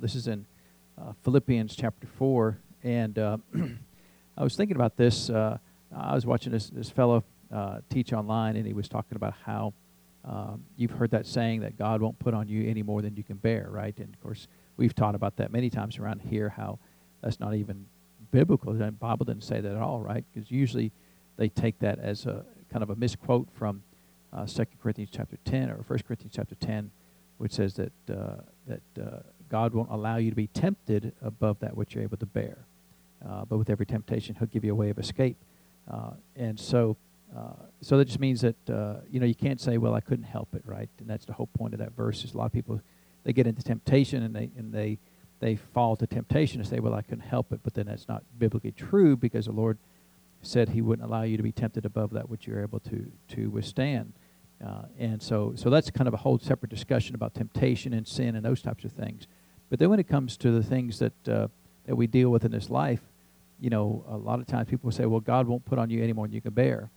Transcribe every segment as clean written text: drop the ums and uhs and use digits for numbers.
This is in Philippians chapter 4, and I was thinking about this. I was watching this fellow teach online, and he was talking about how you've heard that saying that God won't put on you any more than you can bear, right? And, of course, we've taught about that many times around here, how that's not even biblical. The Bible didn't say that at all, right? Because usually they take that as a kind of a misquote from 2 Corinthians chapter 10 or 1 Corinthians chapter 10, which says that, God won't allow you to be tempted above that which you're able to bear. But with every temptation, he'll give you a way of escape. And so that just means that, you can't say, well, I couldn't help it, right? And that's the whole point of that verse is a lot of people, they get into temptation and they fall to temptation and say, well, I couldn't help it. But then that's not biblically true because the Lord said he wouldn't allow you to be tempted above that which you're able to withstand. And so that's kind of a whole separate discussion about temptation and sin and those types of things. But then when it comes to the things that we deal with in this life, a lot of times people will say, well, God won't put on you any more than you can bear.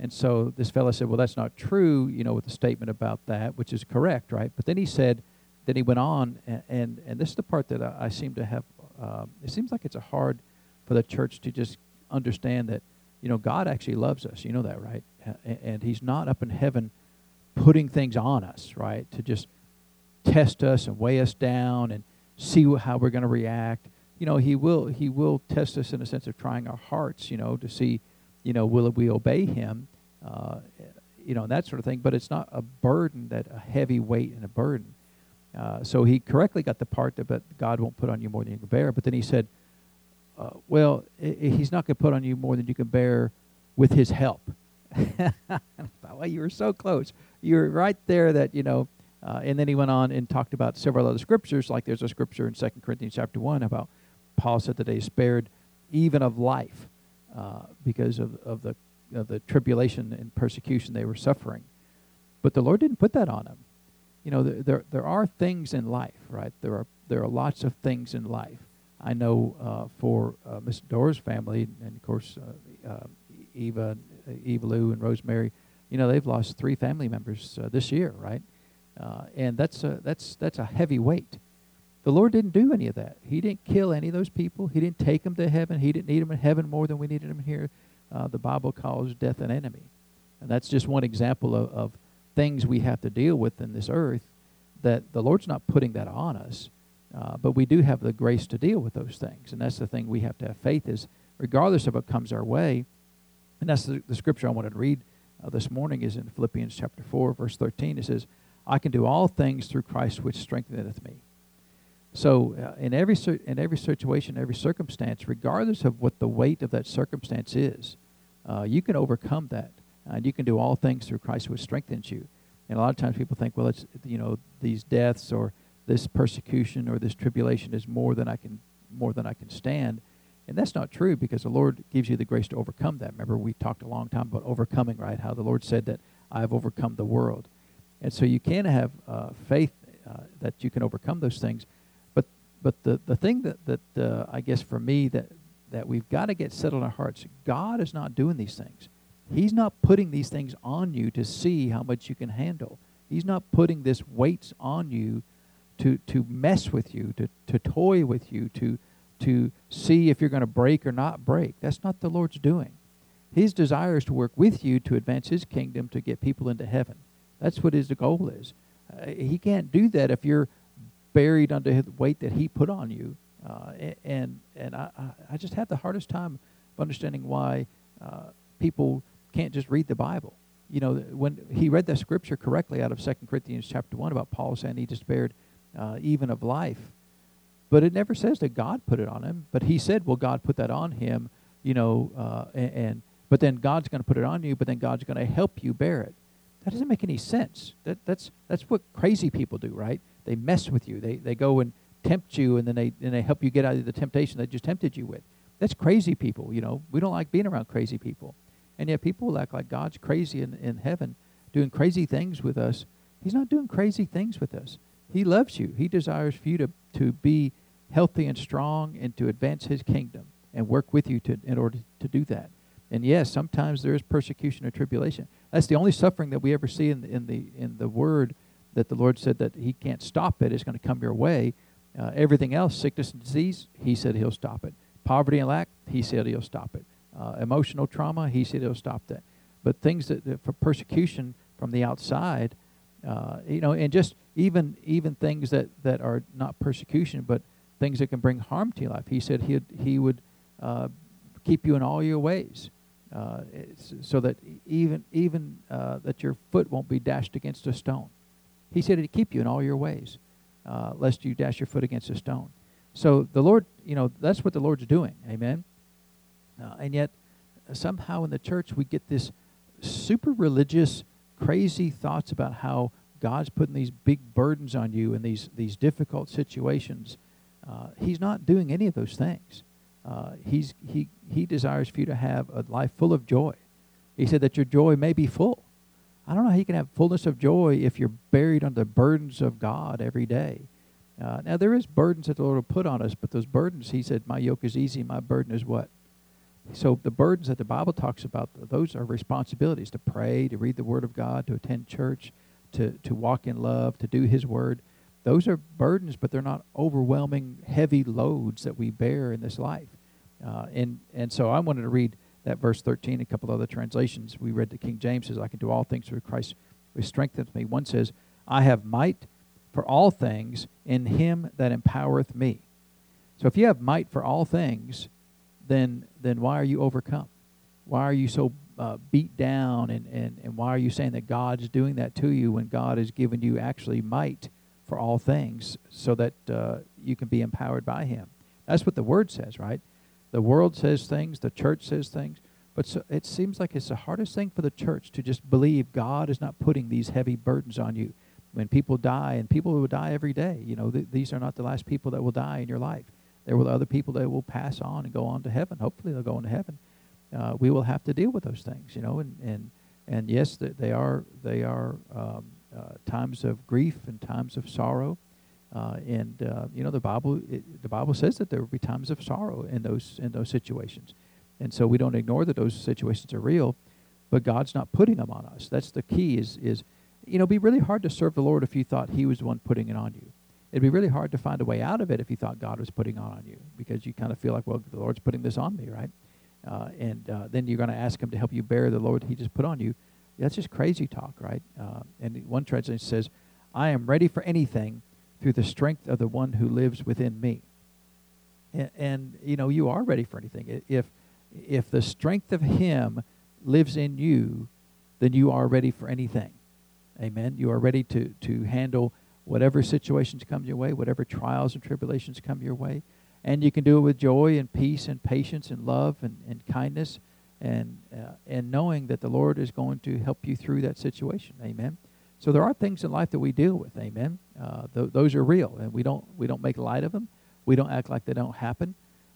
And so this fellow said, well, that's not true, with the statement about that, which is correct, right? But then he said, then he went on, and this is the part that I seem to have, it seems like it's hard for the church to just understand that, God actually loves us. You know that, right? And he's not up in heaven putting things on us, right, to just test us and weigh us down and see how we're going to react. He will test us in a sense of trying our hearts, to see, will we obey him, and that sort of thing. But it's not a burden, that a heavy weight and a burden. So he correctly got the part that God won't put on you more than you can bear. But then he said, he's not going to put on you more than you can bear with his help. I thought, well, you were so close. You were right there that, and then he went on and talked about several other scriptures, like there's a scripture in 2 Corinthians chapter 1 about Paul said that they spared even of life because of the tribulation and persecution they were suffering. But the Lord didn't put that on them. There are things in life, right? There are lots of things in life. I know for Miss Dora's family, and of course Eva Lou and Rosemary, they've lost 3 family members this year, right? And that's a heavy weight. The Lord didn't do any of that. He didn't kill any of those people. He didn't take them to heaven. He didn't need them in heaven more than we needed them here. The Bible calls death an enemy, and that's just one example of things we have to deal with in this earth. That the Lord's not putting that on us. But we do have the grace to deal with those things. And that's the thing we have to have faith is, regardless of what comes our way, and that's the scripture I wanted to read this morning is in Philippians chapter 4, verse 13. It says, I can do all things through Christ which strengtheneth me. So in every situation, every circumstance, regardless of what the weight of that circumstance is, you can overcome that. And you can do all things through Christ which strengthens you. And a lot of times people think, well, it's, these deaths or this persecution or this tribulation is more than I can stand. And that's not true because the Lord gives you the grace to overcome that. Remember, we talked a long time about overcoming, right? How the Lord said that I've overcome the world. And so you can have faith that you can overcome those things. But the thing that I guess for me that we've got to get settled in our hearts, God is not doing these things. He's not putting these things on you to see how much you can handle. He's not putting this weights on you to mess with you, to toy with you, to see if you're going to break or not break. That's not the Lord's doing. His desire is to work with you to advance his kingdom, to get people into heaven. That's what his goal is. He can't do that if you're buried under the weight that he put on you. And I just have the hardest time of understanding why people can't just read the Bible. When he read that scripture correctly out of 2 Corinthians chapter 1 about Paul saying he despaired even of life. But it never says that God put it on him. But he said, well, God put that on him, but then God's going to put it on you, but then God's going to help you bear it. That doesn't make any sense. That's what crazy people do, right? They mess with you. They go and tempt you, and then they help you get out of the temptation they just tempted you with. That's crazy people, We don't like being around crazy people. And yet people will act like God's crazy in heaven, doing crazy things with us. He's not doing crazy things with us. He loves you. He desires for you to be healthy and strong and to advance his kingdom and work with you in order to do that. And yes, sometimes there is persecution or tribulation. That's the only suffering that we ever see in the Word that the Lord said that he can't stop it. It's going to come your way. Everything else, sickness and disease, he said he'll stop it. Poverty and lack, he said he'll stop it. Emotional trauma, he said he'll stop that. But things that for persecution from the outside, and just even things that are not persecution, but things that can bring harm to your life, he said he would keep you in all your ways, so that even that your foot won't be dashed against a stone. He said he'd keep you in all your ways, lest you dash your foot against a stone. So the Lord, that's what the Lord's doing. Amen. And yet, somehow in the church, we get this super religious, crazy thoughts about how God's putting these big burdens on you and these difficult situations. He's not doing any of those things. He desires for you to have a life full of joy. He said that your joy may be full. I don't know how you can have fullness of joy if you're buried under the burdens of God every day. Now, there is burdens that the Lord will put on us, but those burdens, he said, my yoke is easy, my burden is what? So the burdens that the Bible talks about, those are responsibilities, to pray, to read the Word of God, to attend church, to walk in love, to do His Word. Those are burdens, but they're not overwhelming, heavy loads that we bear in this life. And so I wanted to read that verse 13, a couple other translations. We read that King James says, I can do all things through Christ who strengthens me. One says, I have might for all things in Him that empowereth me. So if you have might for all things, then why are you overcome? Why are you so beat down? And why are you saying that God's doing that to you when God has given you actually might for all things so that you can be empowered by Him? That's what the Word says, right? The world says things. The church says things. But so it seems like it's the hardest thing for the church to just believe God is not putting these heavy burdens on you. When people die, and people will die every day, these are not the last people that will die in your life. There will be other people that will pass on and go on to heaven. Hopefully they'll go on to heaven. We will have to deal with those things, And yes, they are times of grief and times of sorrow. The Bible says that there will be times of sorrow in those situations. And so we don't ignore that those situations are real, but God's not putting them on us. That's the key is it'd be really hard to serve the Lord if you thought He was the one putting it on you. It'd be really hard to find a way out of it if you thought God was putting on you, because you kind of feel like, well, the Lord's putting this on me, right? Then you're going to ask Him to help you bear the load He just put on you. That's just crazy talk, right? And one translation says, I am ready for anything through the strength of the one who lives within me. And you are ready for anything. If the strength of Him lives in you, then you are ready for anything. Amen? You are ready to handle whatever situations come your way, whatever trials and tribulations come your way. And you can do it with joy and peace and patience and love and kindness and knowing that the Lord is going to help you through that situation. Amen. So there are things in life that we deal with. Amen. Those are real, and we don't make light of them. We don't act like they don't happen.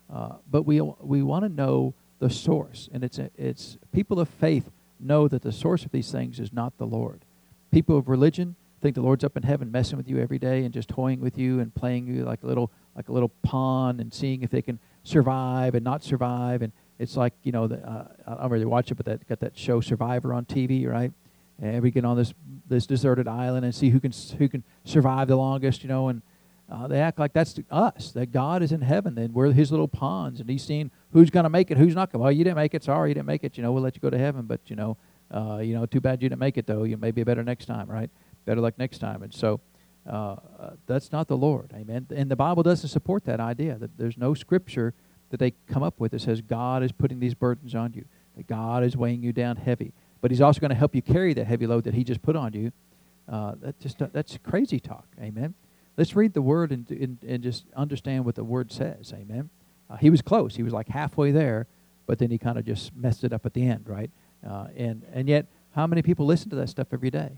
But we want to know the source. And it's people of faith know that the source of these things is not the Lord. People of religion think the Lord's up in heaven messing with you every day and just toying with you and playing you like a little pawn and seeing if they can survive and not survive. And it's like, I don't really watch it, but got that show Survivor on TV, right? And we get on this deserted island and see who can survive the longest, and they act like that's us, that God is in heaven and we're His little pawns, and He's seeing who's going to make it, who's not going to. Well, you didn't make it. Sorry, you didn't make it. We'll let you go to heaven, but, too bad you didn't make it, though. You may be better next time, right? Better luck next time. And so that's not the Lord. Amen. And the Bible doesn't support that idea. That there's no scripture that they come up with that says God is putting these burdens on you, that God is weighing you down heavy. But He's also going to help you carry that heavy load that He just put on you. That's crazy talk. Amen. Let's read the Word and just understand what the Word says. Amen. He was close. He was like halfway there, but then He kind of just messed it up at the end, right? And yet, how many people listen to that stuff every day?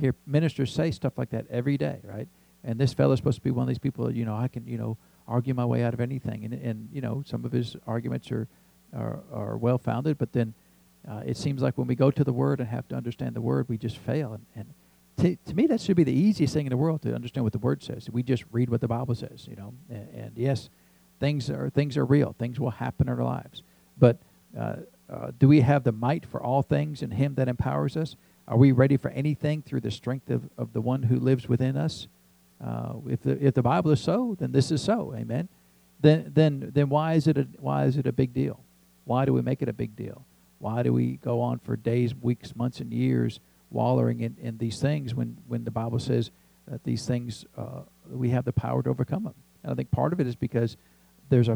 Hear ministers say stuff like that every day, right? And this fellow's supposed to be one of these people, I can, argue my way out of anything. And some of his arguments are well-founded, but then it seems like when we go to the Word and have to understand the Word, we just fail. And to me, that should be the easiest thing in the world, to understand what the Word says. We just read what the Bible says, And yes, things are real. Things will happen in our lives. But do we have the might for all things in Him that empowers us? Are we ready for anything through the strength of the one who lives within us? If the Bible is so, then this is so. Amen. Then why is it a big deal? Why do we make it a big deal? Why do we go on for days, weeks, months, and years wallowing in these things when the Bible says that these things we have the power to overcome them? And I think part of it is because there's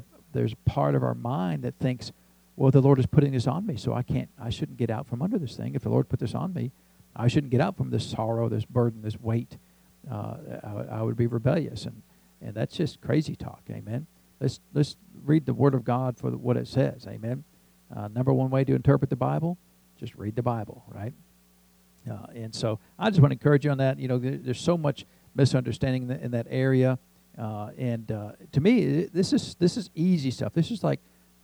part of our mind that thinks, well, the Lord is putting this on me, so I shouldn't get out from under this thing. If the Lord put this on me, I shouldn't get out from this sorrow, this burden, this weight. I would be rebellious, and that's just crazy talk. Amen. Let's read the Word of God for what it says. Amen. Number one way to interpret the Bible, just read the Bible, right? And so I just want to encourage you on that. You know, there's so much misunderstanding in that area, and to me, this is easy stuff. This is like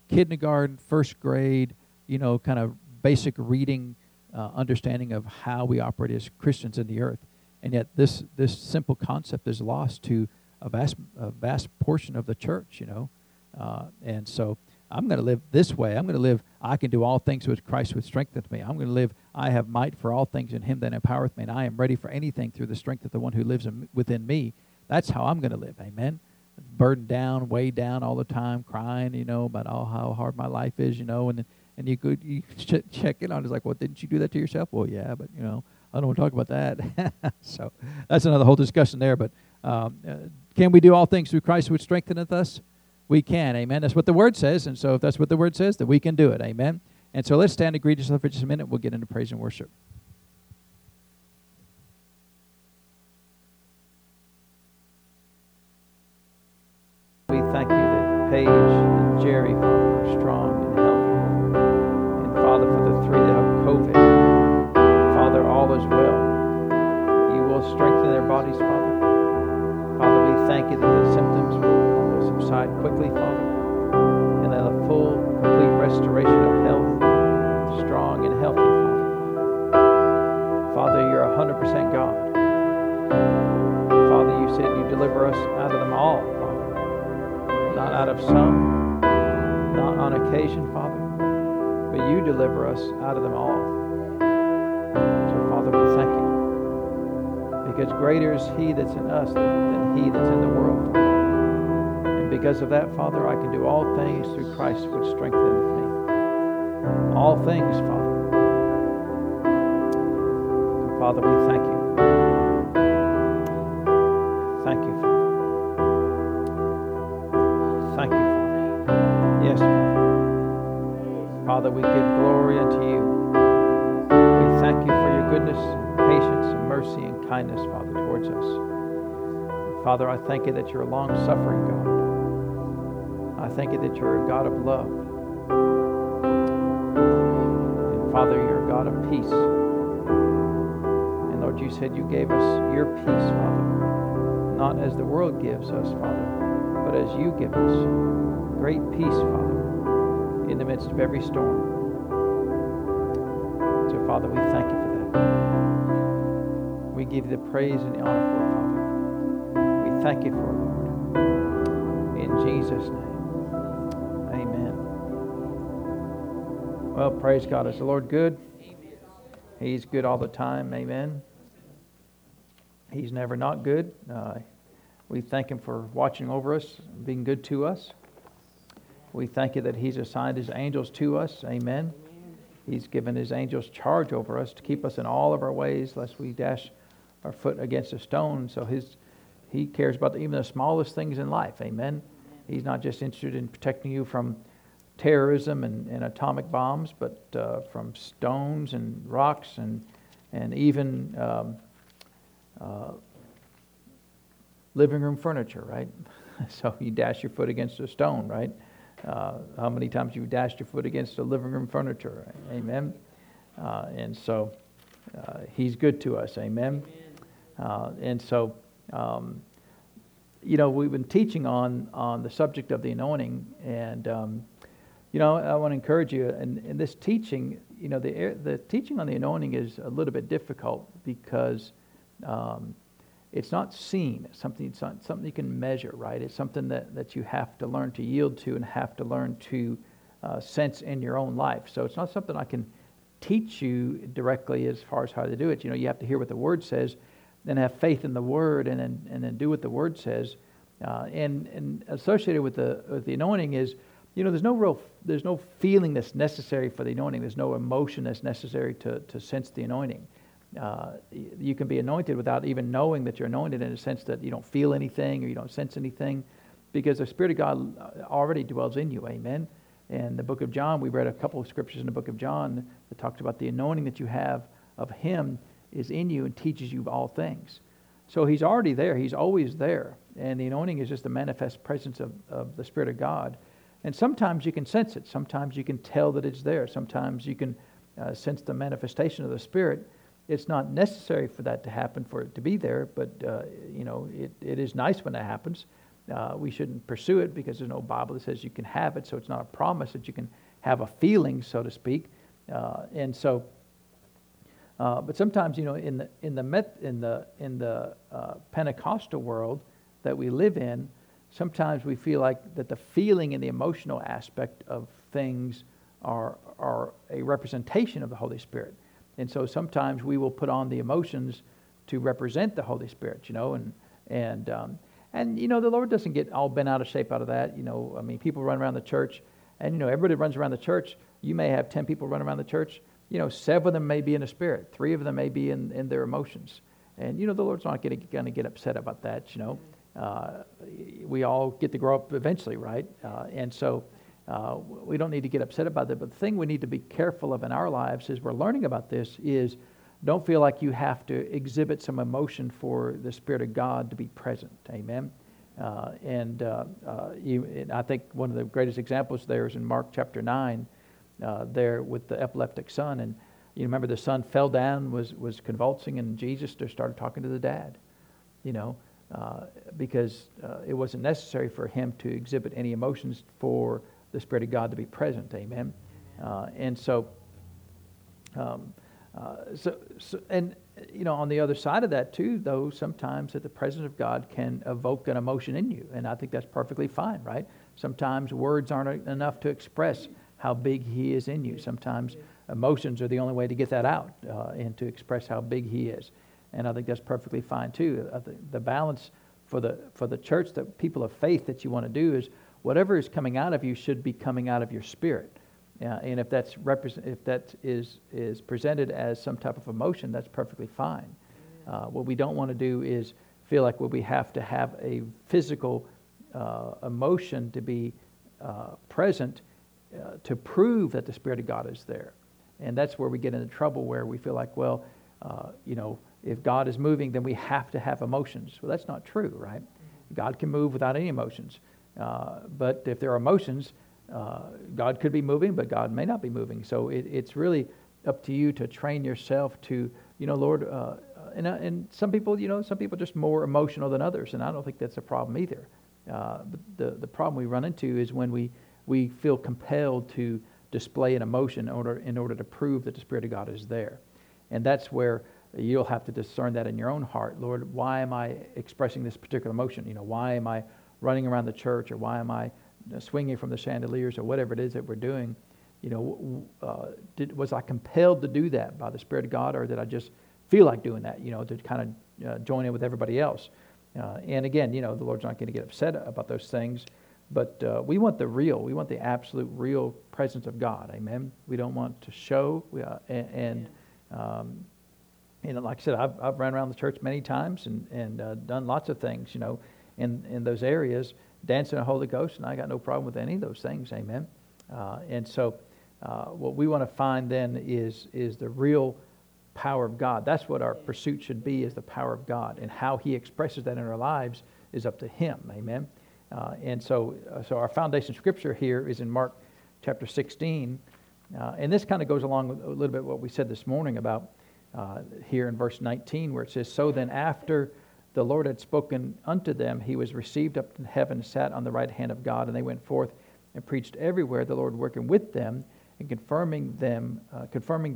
kindergarten, first grade, you know, kind of basic reading, understanding of how we operate as Christians in the earth. And yet this simple concept is lost to a vast portion of the church, you know. And so I'm going to live this way. I'm going to live, I can do all things with Christ which strengtheneth me. I'm going to live, I have might for all things in him that empowereth me, and I am ready for anything through the strength of the one who lives within me. That's how I'm going to live, amen. Burdened down, weighed down all the time, crying, you know, about how hard my life is, you know. And you check it on. It's like, well, didn't you do that to yourself? Well, yeah, but, you know. I don't want to talk about that. So that's another whole discussion there. But can we do all things through Christ which strengtheneth us? We can, amen. That's what the Word says. And so if that's what the Word says, then we can do it, amen. And so let's stand and greet yourself for just a minute. We'll get into praise and worship. We thank you that Paige and Jerry, Father, are strong and healthy. And, Father, for the three that have COVID, Father, all is well. You will strengthen their bodies, Father. Father, we thank you that the symptoms will subside quickly, Father, and that a full, complete restoration of health, strong and healthy, Father. Father, you're 100% God. Father, you said you deliver us out of them all, Father. Not out of some, not on occasion, Father, but you deliver us out of them all. So, Father, we thank you, because greater is he that's in us than he that's in the world. And because of that, Father, I can do all things through Christ which strengtheneth me. All things, Father. So, Father, we thank you. Thank you, Father. Thank you, Father. Yes, Father. Father, we give glory unto you. Thank you for your goodness, patience, and mercy, and kindness, Father, towards us. Father, I thank you that you're a long-suffering God. I thank you that you're a God of love. And, Father, you're a God of peace. And, Lord, you said you gave us your peace, Father, not as the world gives us, Father, but as you give us great peace, Father, in the midst of every storm. So, Father, we thank you for that. We give you the praise and the honor for it, Father. We thank you for it, Lord. In Jesus' name, amen. Well, praise God. Is the Lord good? He's good all the time, amen. He's never not good. We thank him for watching over us, being good to us. We thank you that he's assigned his angels to us, amen. He's given his angels charge over us to keep us in all of our ways, lest we dash our foot against a stone. So he cares about even the smallest things in life, amen? He's not just interested in protecting you from terrorism and atomic bombs, but from stones and rocks and even living room furniture, right? So you dash your foot against a stone, right? How many times you dashed your foot against the living room furniture, right? Amen. And so he's good to us, amen. And so, you know, we've been teaching on the subject of the anointing, and you know, I want to encourage you. And this teaching, you know, the teaching on the anointing is a little bit difficult because it's not seen. It's something you can measure, right? It's something that you have to learn to yield to and have to learn to sense in your own life. So it's not something I can teach you directly as far as how to do it. You know, you have to hear what the Word says, then have faith in the Word, and then do what the Word says. And associated with the anointing is, there's no feeling that's necessary for the anointing. There's no emotion that's necessary to sense the anointing. You can be anointed without even knowing that you're anointed, in a sense that you don't feel anything or you don't sense anything, because the Spirit of God already dwells in you. Amen. And the book of John, we read a couple of scriptures in the book of John that talks about the anointing that you have of Him is in you and teaches you all things. So He's already there. He's always there. And the anointing is just the manifest presence of the Spirit of God. And sometimes you can sense it. Sometimes you can tell that it's there. Sometimes you can sense the manifestation of the Spirit. It's not necessary for that to happen, for it to be there, but it is nice when that happens. We shouldn't pursue it, because there's no Bible that says you can have it, so it's not a promise that you can have a feeling, so to speak. But sometimes, in the Pentecostal world that we live in, sometimes we feel like that the feeling and the emotional aspect of things are a representation of the Holy Spirit. And so sometimes we will put on the emotions to represent the Holy Spirit, and the Lord doesn't get all bent out of shape out of that. People run around the church, and everybody runs around the church. You may have 10 people run around the church. 7 of them may be in the Spirit, 3 of them may be in their emotions, and the Lord's not going to get upset about that. We all get to grow up eventually, right? And so we don't need to get upset about that. But the thing we need to be careful of in our lives, as we're learning about this, is don't feel like you have to exhibit some emotion for the Spirit of God to be present. Amen. And I think one of the greatest examples there is in Mark chapter 9. There with the epileptic son, and you remember the son fell down, was convulsing, and Jesus just started talking to the dad, because it wasn't necessary for him to exhibit any emotions for the Spirit of God to be present. Amen. And on the other side of that too, though, sometimes that the presence of God can evoke an emotion in you, and I think that's perfectly fine, right? Sometimes words aren't enough to express how big He is in you. Sometimes emotions are the only way to get that out and to express how big He is. And I think that's perfectly fine too. The balance for the church, the people of faith that you want to do, is whatever is coming out of you should be coming out of your spirit. And if that's if that is presented as some type of emotion, that's perfectly fine. What we don't want to do is feel like we have to have a physical emotion to be present, to prove that the Spirit of God is there. And that's where we get into trouble, where we feel like, if God is moving, then we have to have emotions. Well, that's not true, right? God can move without any emotions. But if there are emotions, God could be moving, but God may not be moving. So it's really up to you to train yourself to, Lord, and some people are just more emotional than others, and I don't think that's a problem either. But the problem we run into is when we feel compelled to display an emotion in order to prove that the Spirit of God is there. And that's where you'll have to discern that in your own heart. Lord, why am I expressing this particular emotion? Why am I running around the church, or why am I swinging from the chandeliers, or whatever it is that we're doing? Was I compelled to do that by the Spirit of God, or did I just feel like doing that, to kind of join in with everybody else? And again, the Lord's not going to get upset about those things. But we want the absolute real presence of God. Amen. We don't want to show. Like I said, I've ran around the church many times and done lots of things, in those areas, dancing the Holy Ghost, and I got no problem with any of those things. Amen. And so what we want to find then is the real power of God. That's what our pursuit should be, is the power of God, and how He expresses that in our lives is up to Him. Amen. So our foundation scripture here is in Mark chapter 16. And this kind of goes along with a little bit what we said this morning about here in verse 19, where it says, "So then after the Lord had spoken unto them, He was received up to heaven and sat on the right hand of God. And they went forth and preached everywhere, the Lord working with them and confirming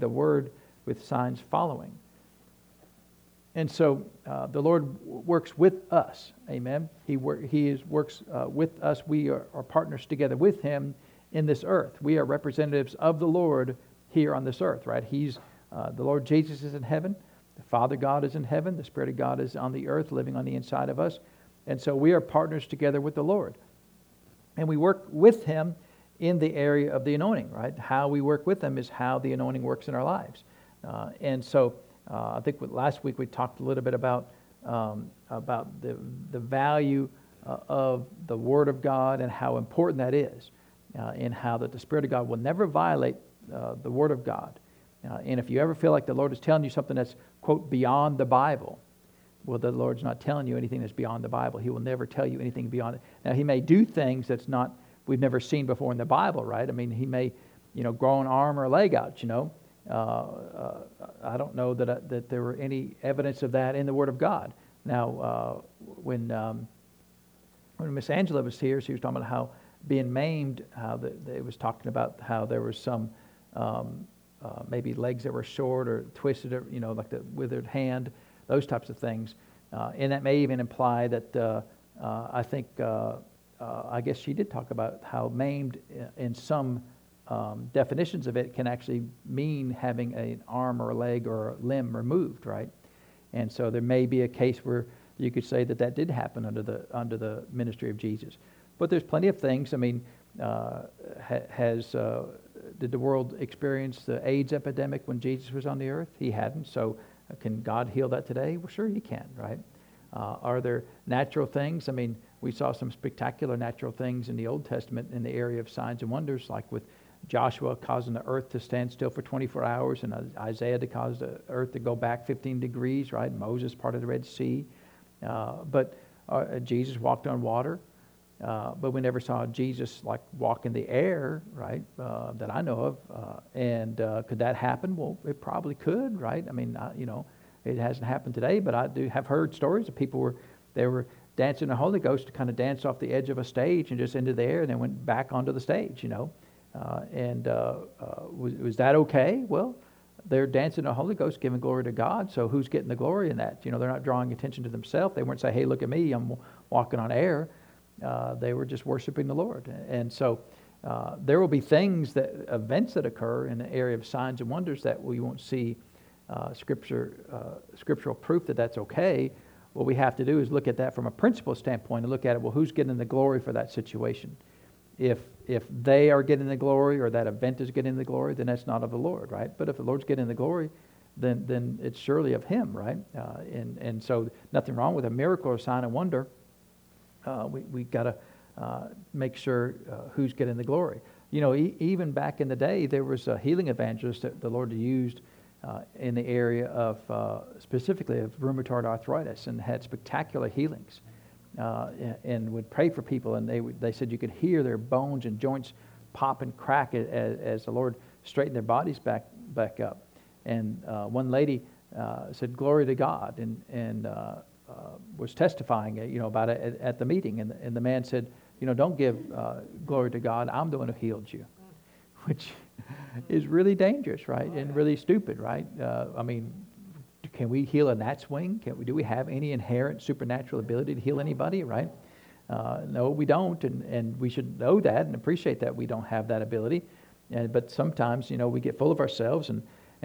the word with signs following." And so the Lord works with us, amen. He works with us. We are partners together with Him in this earth. We are representatives of the Lord here on this earth, right? The Lord Jesus is in heaven. The Father God is in heaven. The Spirit of God is on the earth, living on the inside of us. And so we are partners together with the Lord. And we work with Him in the area of the anointing, right? How we work with Him is how the anointing works in our lives. I think last week we talked a little bit about the value of the Word of God and how important that is, and how that the Spirit of God will never violate the Word of God. And if you ever feel like the Lord is telling you something that's, quote, beyond the Bible, well, the Lord's not telling you anything that's beyond the Bible. He will never tell you anything beyond it. Now, He may do things that's not, we've never seen before in the Bible, right? I mean, He may, grow an arm or a leg out, I don't know that there were any evidence of that in the Word of God. Now, when Miss Angela was here, she was talking about how being maimed, how it was talking about how there was some maybe legs that were short or twisted, or, like the withered hand, those types of things. And that may even imply that I guess she did talk about how maimed in some definitions of it can actually mean having an arm or a leg or a limb removed, right? And so there may be a case where you could say that did happen under the ministry of Jesus. But there's plenty of things. I mean, did the world experience the AIDS epidemic when Jesus was on the earth? He hadn't. So can God heal that today? Well, sure He can, right? Are there natural things? I mean, we saw some spectacular natural things in the Old Testament in the area of signs and wonders, like with Joshua causing the earth to stand still for 24 hours and Isaiah to cause the earth to go back 15 degrees, right? Moses parted the Red Sea. But Jesus walked on water. But we never saw Jesus walk in the air, right? That I know of. And could that happen? Well, it probably could, right? I mean, it hasn't happened today, but I do have heard stories of people they were dancing the Holy Ghost to kind of dance off the edge of a stage and just into the air, and then went back onto the stage, was that okay? Well, they're dancing the Holy Ghost, giving glory to God. So who's getting the glory in that? They're not drawing attention to themselves. They weren't saying, "Hey, look at me, I'm walking on air." They were just worshiping the Lord. And so there will be events that occur in the area of signs and wonders that we won't see scriptural proof that that's okay. What we have to do is look at that from a principle standpoint and look at it. Well, who's getting the glory for that situation? If they are getting the glory, or that event is getting the glory, then that's not of the Lord, right? But if the Lord's getting the glory, then it's surely of Him, right? And so nothing wrong with a miracle or sign and wonder. We got to make sure who's getting the glory. Even back in the day, there was a healing evangelist that the Lord used in the area of specifically of rheumatoid arthritis, and had spectacular healings, and would pray for people, and they said you could hear their bones and joints pop and crack as the Lord straightened their bodies back up. And one lady said, "Glory to God," and was testifying, about it at the meeting, and the man said, "Don't give glory to God. I'm the one who healed you," which is really dangerous, right? And really stupid, right? I mean, can we heal a gnat's wing? Do we have any inherent supernatural ability to heal anybody, right? No, we don't, and we should know that and appreciate that we don't have that ability. But sometimes, we get full of ourselves, and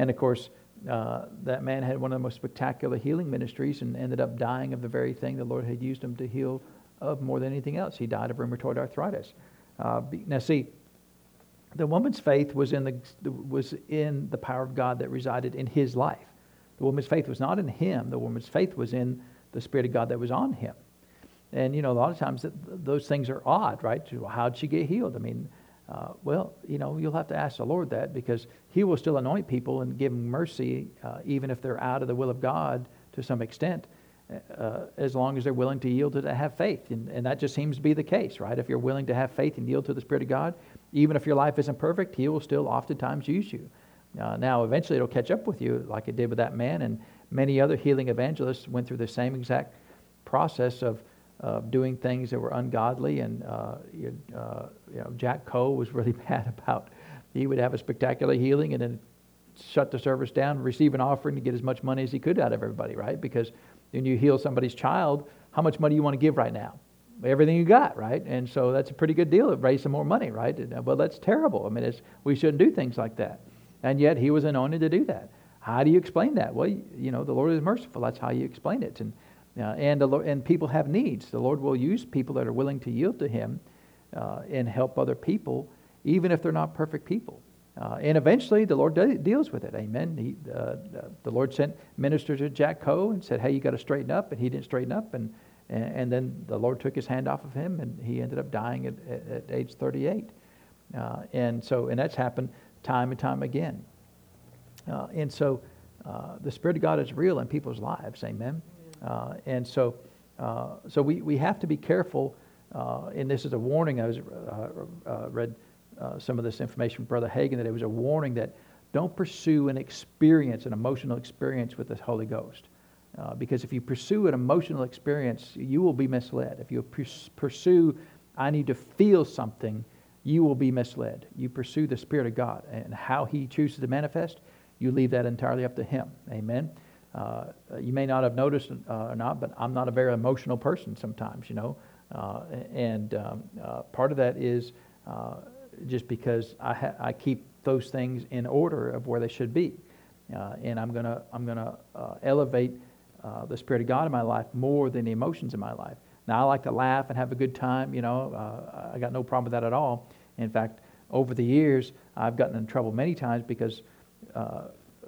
of course, that man had one of the most spectacular healing ministries and ended up dying of the very thing the Lord had used him to heal of more than anything else. He died of rheumatoid arthritis. Now see, the woman's faith was in the power of God that resided in his life. The woman's faith was not in him. The woman's faith was in the Spirit of God that was on him. And, a lot of times those things are odd, right? How'd she get healed? I mean, you'll have to ask the Lord that, because he will still anoint people and give them mercy, even if they're out of the will of God to some extent, as long as they're willing to yield to have faith. And that just seems to be the case, right? If you're willing to have faith and yield to the Spirit of God, even if your life isn't perfect, he will still oftentimes use you. Now, eventually it'll catch up with you like it did with that man, and many other healing evangelists went through the same exact process of doing things that were ungodly, and Jack Cole was really mad about. He would have a spectacular healing and then shut the service down, receive an offering to get as much money as he could out of everybody, right? Because when you heal somebody's child, how much money do you want to give right now? Everything you got, right? And so that's a pretty good deal to raise some more money, right? But that's terrible. I mean, we shouldn't do things like that. And yet he was anointed to do that. How do you explain that? Well, you know, the Lord is merciful. That's how you explain it. And people have needs. The Lord will use people that are willing to yield to Him and help other people, even if they're not perfect people. And eventually, the Lord deals with it. Amen. The Lord sent ministers to Jack Coe and said, "Hey, you got to straighten up," and he didn't straighten up, and then the Lord took His hand off of him, and he ended up dying at age 38. And that's happened time and time again. The Spirit of God is real in people's lives. Amen. So we have to be careful. And this is a warning. I was read some of this information from Brother Hagin, that it was a warning that don't pursue an emotional experience with the Holy Ghost. Because if you pursue an emotional experience, you will be misled. If you pursue, I need to feel something, you will be misled. You pursue the Spirit of God, and how He chooses to manifest, you leave that entirely up to Him. Amen. You may not have noticed or not, but I'm not a very emotional person sometimes, you know. Part of that is just because I keep those things in order of where they should be, and I'm gonna elevate the Spirit of God in my life more than the emotions in my life. Now I like to laugh and have a good time, you know. I got no problem with that at all. In fact, over the years I've gotten in trouble many times because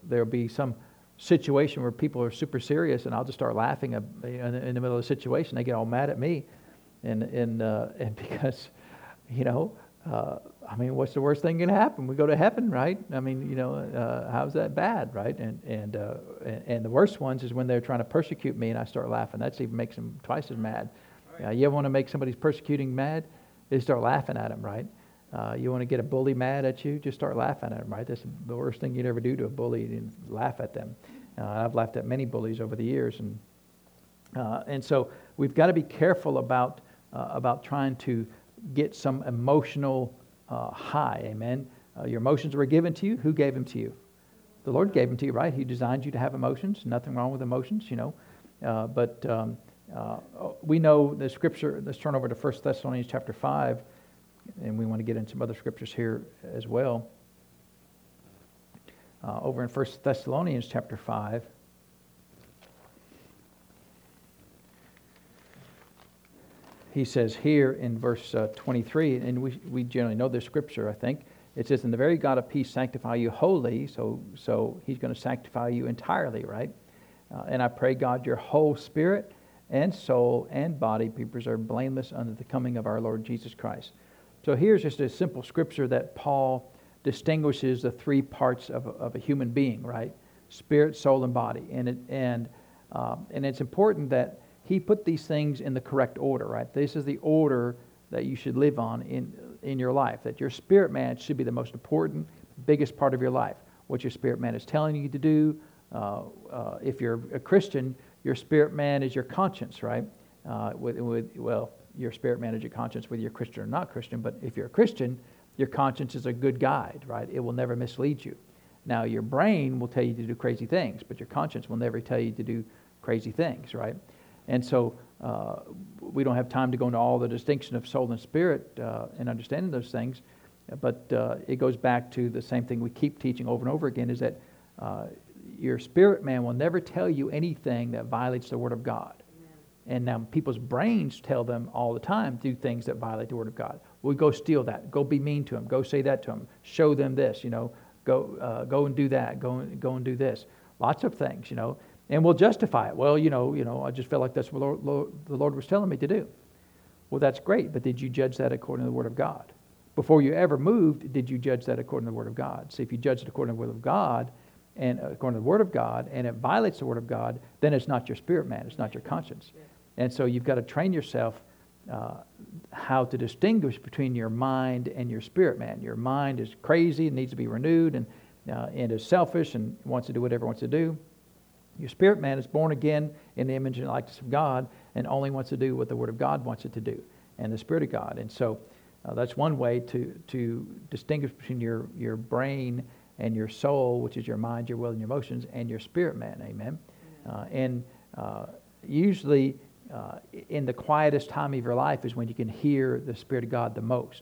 there'll be some situation where people are super serious, and I'll just start laughing in the middle of the situation. They get all mad at me, and because, you know, I mean, what's the worst thing that can happen? We go to heaven, right? I mean, you know, how's that bad, right? And the worst ones is when they're trying to persecute me, and I start laughing. That even makes them twice as mad. You ever want to make somebody's persecuting mad? They start laughing at them, right? You want to get a bully mad at you? Just start laughing at them, right? That's the worst thing you'd ever do to a bully, and laugh at them. I've laughed at many bullies over the years, and so we've got to be careful about trying to get some emotional high. Amen. Your emotions were given to you. Who gave them to you? The Lord gave them to you, right? He designed you to have emotions. Nothing wrong with emotions, you know. We know the Scripture. Let's turn over to 1 Thessalonians chapter 5. And we want to get in some other scriptures here as well. Over in 1 Thessalonians chapter 5. He says here in verse 23, and we generally know this scripture, I think. It says, "And the very God of peace sanctify you wholly." So He's going to sanctify you entirely, right? "And I pray, God, your whole spirit and soul and body be preserved blameless unto the coming of our Lord Jesus Christ." So here's just a simple scripture that Paul distinguishes the three parts of a human being, right? Spirit, soul, and body. And it's important that he put these things in the correct order, right? This is the order that you should live on in your life, that your spirit man should be the most important, biggest part of your life. What your spirit man is telling you to do. If you're a Christian, your spirit man is your conscience, right? Your spirit man is your conscience, whether you're Christian or not Christian. But if you're a Christian, your conscience is a good guide, right? It will never mislead you. Now, your brain will tell you to do crazy things, but your conscience will never tell you to do crazy things, right? And so we don't have time to go into all the distinction of soul and spirit and understanding those things. But it goes back to the same thing we keep teaching over and over again, is that your spirit man will never tell you anything that violates the Word of God. And now people's brains tell them all the time, do things that violate the Word of God. Well, go steal that. Go be mean to them. Go say that to them. Show them this, you know. Go and do that. Go and do this. Lots of things, you know. And we'll justify it. Well, you know, I just felt like that's what the Lord was telling me to do. Well, that's great, but did you judge that according to the Word of God? Before you ever moved, did you judge that according to the Word of God? See, if you judge it according to the Word of God, and according to the Word of God, and it violates the Word of God, then it's not your spirit man, it's not your conscience. And so you've got to train yourself how to distinguish between your mind and your spirit man. Your mind is crazy, it needs to be renewed, and is selfish and wants to do whatever it wants to do. Your spirit man is born again in the image and likeness of God, and only wants to do what the Word of God wants it to do, and the Spirit of God. And so that's one way to distinguish between your brain and your soul, which is your mind, your will, and your emotions, and your spirit man. Amen. Usually in the quietest time of your life is when you can hear the Spirit of God the most.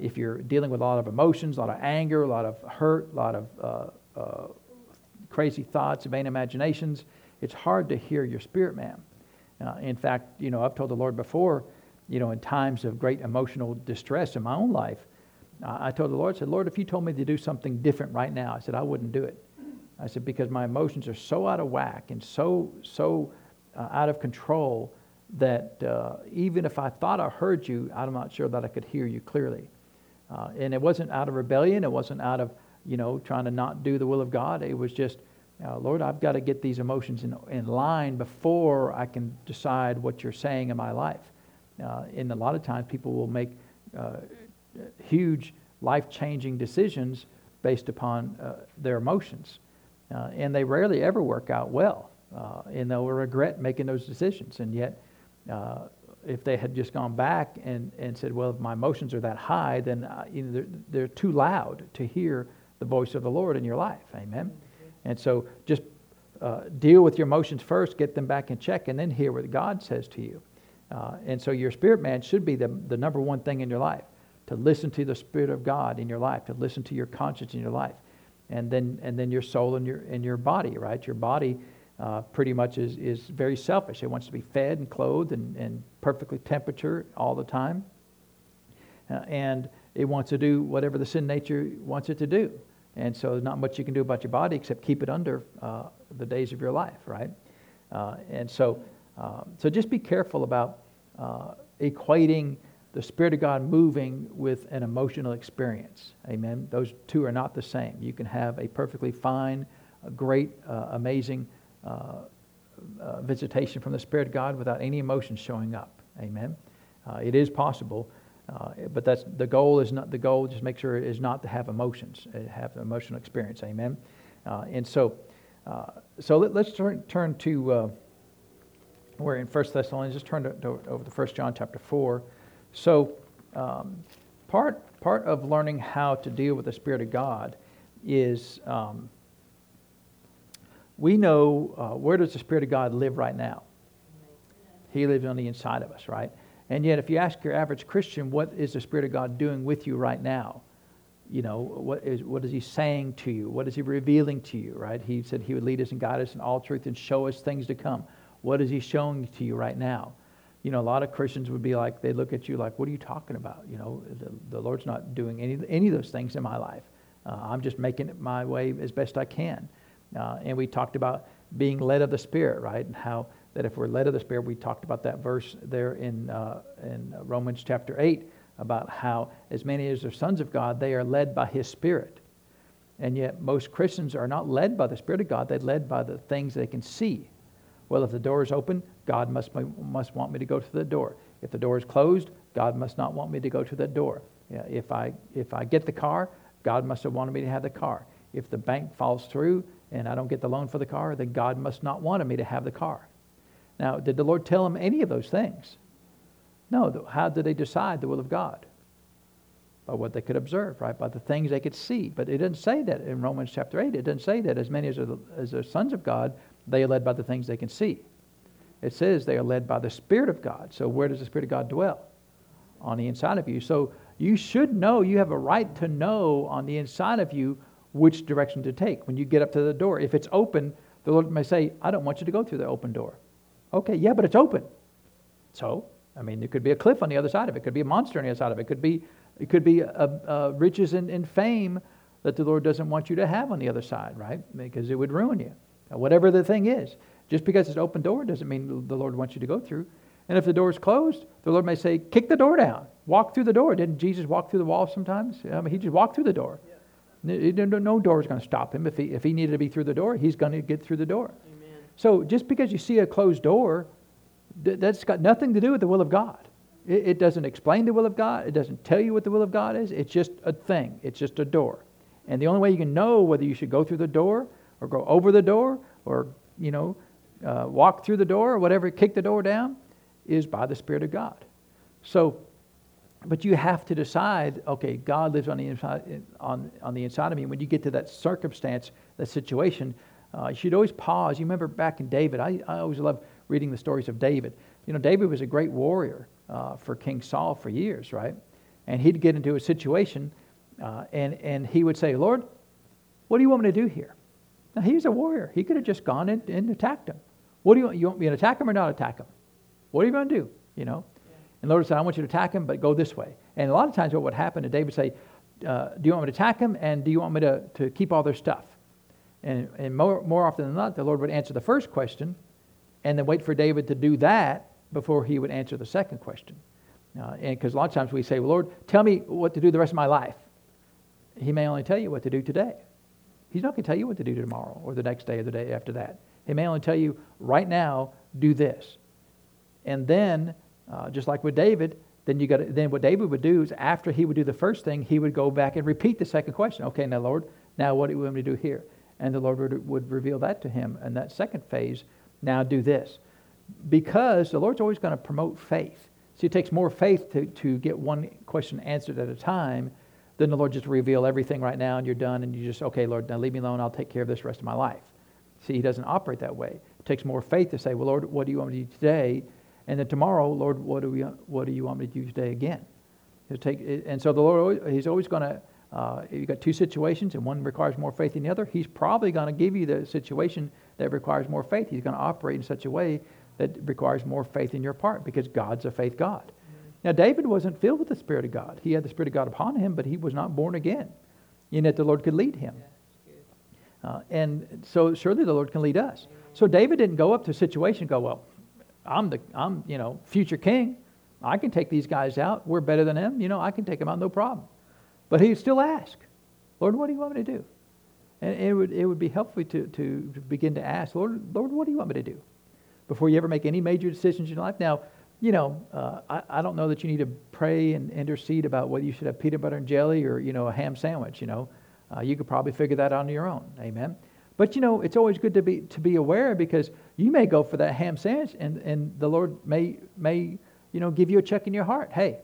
If you're dealing with a lot of emotions, a lot of anger, a lot of hurt, a lot of crazy thoughts, vain imaginations. It's hard to hear your spirit man. In fact, I've told the Lord before, in times of great emotional distress in my own life, I told the Lord, I said, Lord, if you told me to do something different right now, I said, I wouldn't do it. I said, because my emotions are so out of whack and so out of control that even if I thought I heard you, I'm not sure that I could hear you clearly. And it wasn't out of rebellion. It wasn't out of, trying to not do the will of God. It was just, Lord, I've got to get these emotions in line before I can decide what you're saying in my life. And a lot of times people will make huge life-changing decisions based upon their emotions. And they rarely ever work out well. And they'll regret making those decisions. And yet, if they had just gone back and said, well, if my emotions are that high, then they're too loud to hear the voice of the Lord in your life. Amen? And so just deal with your emotions first, get them back in check, and then hear what God says to you. And so your spirit man should be the number one thing in your life, to listen to the Spirit of God in your life, to listen to your conscience in your life, and then your soul and your body, right? Your body pretty much is very selfish. It wants to be fed and clothed and perfectly temperature all the time. And it wants to do whatever the sin nature wants it to do. And so there's not much you can do about your body except keep it under the days of your life, right? So just be careful about equating the Spirit of God moving with an emotional experience. Amen? Those two are not the same. You can have a perfectly fine, great, amazing visitation from the Spirit of God without any emotion showing up. Amen? It is possible. But that's the goal. Just make sure it is not to have emotions, have an emotional experience. Amen. And so let's turn to we're in 1 Thessalonians. Just turn over to 1 John chapter 4. So part of learning how to deal with the Spirit of God is we know where does the Spirit of God live right now? He lives on the inside of us, right? And yet, if you ask your average Christian, what is the Spirit of God doing with you right now? What is He saying to you? What is He revealing to you, right? He said He would lead us and guide us in all truth and show us things to come. What is He showing to you right now? A lot of Christians would be like, they look at you like, what are you talking about? The Lord's not doing any of those things in my life. I'm just making it my way as best I can. And we talked about being led of the Spirit, right? And how that if we're led of the Spirit, we talked about that verse there in Romans chapter 8 about how as many as are sons of God, they are led by His Spirit. And yet most Christians are not led by the Spirit of God. They're led by the things they can see. Well, if the door is open, God must want me to go to the door. If the door is closed, God must not want me to go to the door. Yeah, if I get the car, God must have wanted me to have the car. If the bank falls through and I don't get the loan for the car, then God must not wanted me to have the car. Now, did the Lord tell them any of those things? No. How did they decide the will of God? By what they could observe, right? By the things they could see. But it doesn't say that in Romans chapter 8. It doesn't say that as many as are sons of God, they are led by the things they can see. It says they are led by the Spirit of God. So where does the Spirit of God dwell? On the inside of you. So you should know, you have a right to know on the inside of you which direction to take. When you get up to the door, if it's open, the Lord may say, I don't want you to go through the open door. Okay, yeah, but it's open. So, there could be a cliff on the other side of it. It could be a monster on the other side of it. It could be riches and fame that the Lord doesn't want you to have on the other side, right? Because it would ruin you. Whatever the thing is. Just because it's an open door doesn't mean the Lord wants you to go through. And if the door is closed, the Lord may say, kick the door down. Walk through the door. Didn't Jesus walk through the wall sometimes? He just walked through the door. Yeah. No door is going to stop Him. If he needed to be through the door, He's going to get through the door. So just because you see a closed door, that's got nothing to do with the will of God. It doesn't explain the will of God. It doesn't tell you what the will of God is. It's just a thing. It's just a door. And the only way you can know whether you should go through the door or go over the door or, walk through the door or whatever, kick the door down, is by the Spirit of God. So, but you have to decide, okay, God lives on the inside, on the inside of me. When you get to that circumstance, that situation, you should always pause. You remember back in David, I always love reading the stories of David. David was a great warrior for King Saul for years, right? And he'd get into a situation and he would say, Lord, what do you want me to do here? Now, he's a warrior. He could have just gone and attacked him. What do you want? You want me to attack him or not attack him? What are you going to do? You know? Yeah. And the Lord said, I want you to attack him, but go this way. And a lot of times what would happen is David would say, do you want me to attack him? And do you want me to keep all their stuff? And more often than not, the Lord would answer the first question and then wait for David to do that before he would answer the second question. And because a lot of times we say, well, Lord, tell me what to do the rest of my life. He may only tell you what to do today. He's not going to tell you what to do tomorrow or the next day or the day after that. He may only tell you right now, do this. And then, just like with David, then what David would do is after he would do the first thing, he would go back and repeat the second question. Okay, now, Lord, now what do you want me to do here? And the Lord would reveal that to him in that second phase. Now do this. Because the Lord's always going to promote faith. So it takes more faith to get one question answered at a time than the Lord just reveal everything right now and you're done and you just, okay, Lord, now leave me alone. I'll take care of this the rest of my life. See, he doesn't operate that way. It takes more faith to say, well, Lord, what do you want me to do today? And then tomorrow, Lord, what do you want me to do today again? And so the Lord, he's always going to, you've got two situations and one requires more faith than the other. He's probably going to give you the situation that requires more faith. He's going to operate in such a way that requires more faith in your part because God's a faith God. Now, David wasn't filled with the Spirit of God. He had the Spirit of God upon him, but he was not born again. And yet the Lord could lead him. And so surely the Lord can lead us. So David didn't go up to a situation and go, well, I'm you know, future king. I can take these guys out. We're better than them. You know, I can take them out, no problem. But he still asked, Lord, what do you want me to do? And it would be helpful to begin to ask, Lord, what do you want me to do? Before you ever make any major decisions in your life. Now, you know, I don't know that you need to pray and intercede about whether you should have peanut butter and jelly or, you know, a ham sandwich, you know. You could probably figure that out on your own. Amen. But, you know, it's always good to be aware because you may go for that ham sandwich and the Lord may, you know, give you a check in your heart. Hey,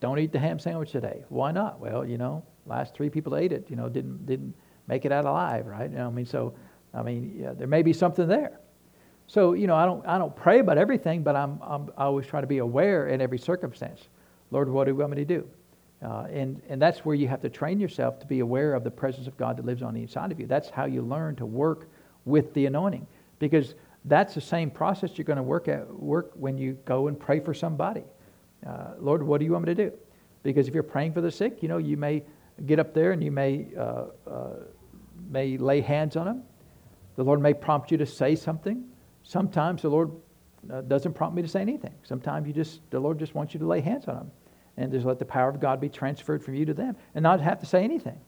don't eat the ham sandwich today. Why not? Well, you know, last 3 people ate it, you know, didn't make it out alive, right? You know, I mean, there may be something there. So, you know, I don't pray about everything, but I always try to be aware in every circumstance. Lord, what do you want me to do? And that's where you have to train yourself to be aware of the presence of God that lives on the inside of you. That's how you learn to work with the anointing, because that's the same process you're going to work when you go and pray for somebody. Lord, what do you want me to do? Because if you're praying for the sick, you know, you may get up there and you may lay hands on them. The Lord may prompt you to say something. Sometimes the Lord doesn't prompt me to say anything. Sometimes the Lord just wants you to lay hands on them and just let the power of God be transferred from you to them and not have to say anything.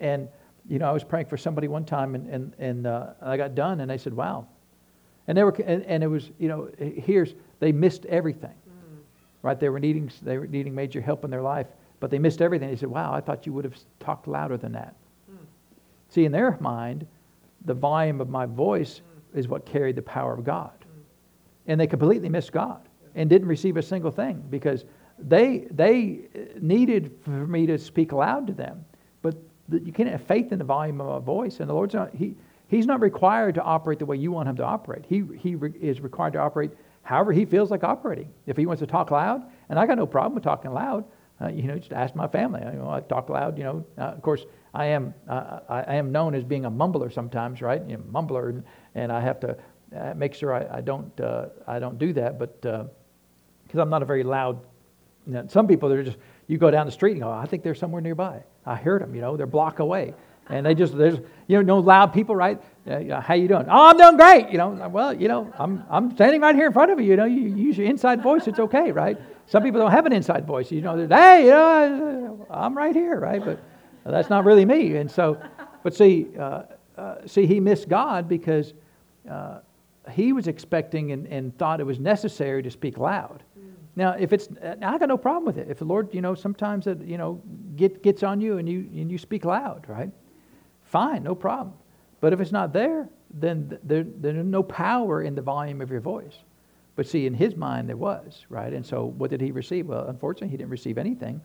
And, you know, I was praying for somebody one time and I got done and they said, wow. And they were, and it was, you know, they missed everything, right? They were needing major help in their life, but they missed everything. They said, wow, I thought you would have talked louder than that. See, in their mind, the volume of my voice is what carried the power of God. And they completely missed God and didn't receive a single thing because they needed for me to speak loud to them. But you can't have faith in the volume of a voice, and the Lord's not, He's not required to operate the way you want him to operate. He is required to operate however he feels like operating. If he wants to talk loud, and I got no problem with talking loud, you know, just ask my family. You know, I talk loud, you know. Of course, I am known as being a mumbler sometimes, right? You know, mumbler, and I have to make sure I don't do that, but because I'm not a very loud. You know, some people they're just you go down the street and go, I think they're somewhere nearby. I heard them, you know, they're a block away, and there's you know no loud people, right? How you doing? Oh, I'm doing great, you know. Well, you know, I'm standing right here in front of you. You know, you use your inside voice, it's okay, right? Some people don't have an inside voice, you know. They're hey, you know, I'm right here, right? But that's not really me, and so, but see, he missed God because he was expecting and thought it was necessary to speak loud. Now, I got no problem with it. If the Lord, you know, sometimes it, you know, gets on you and you speak loud, right? Fine, no problem. But if it's not there, then there's no power in the volume of your voice. But see, in his mind there was, right? And so, what did he receive? Well, unfortunately, he didn't receive anything.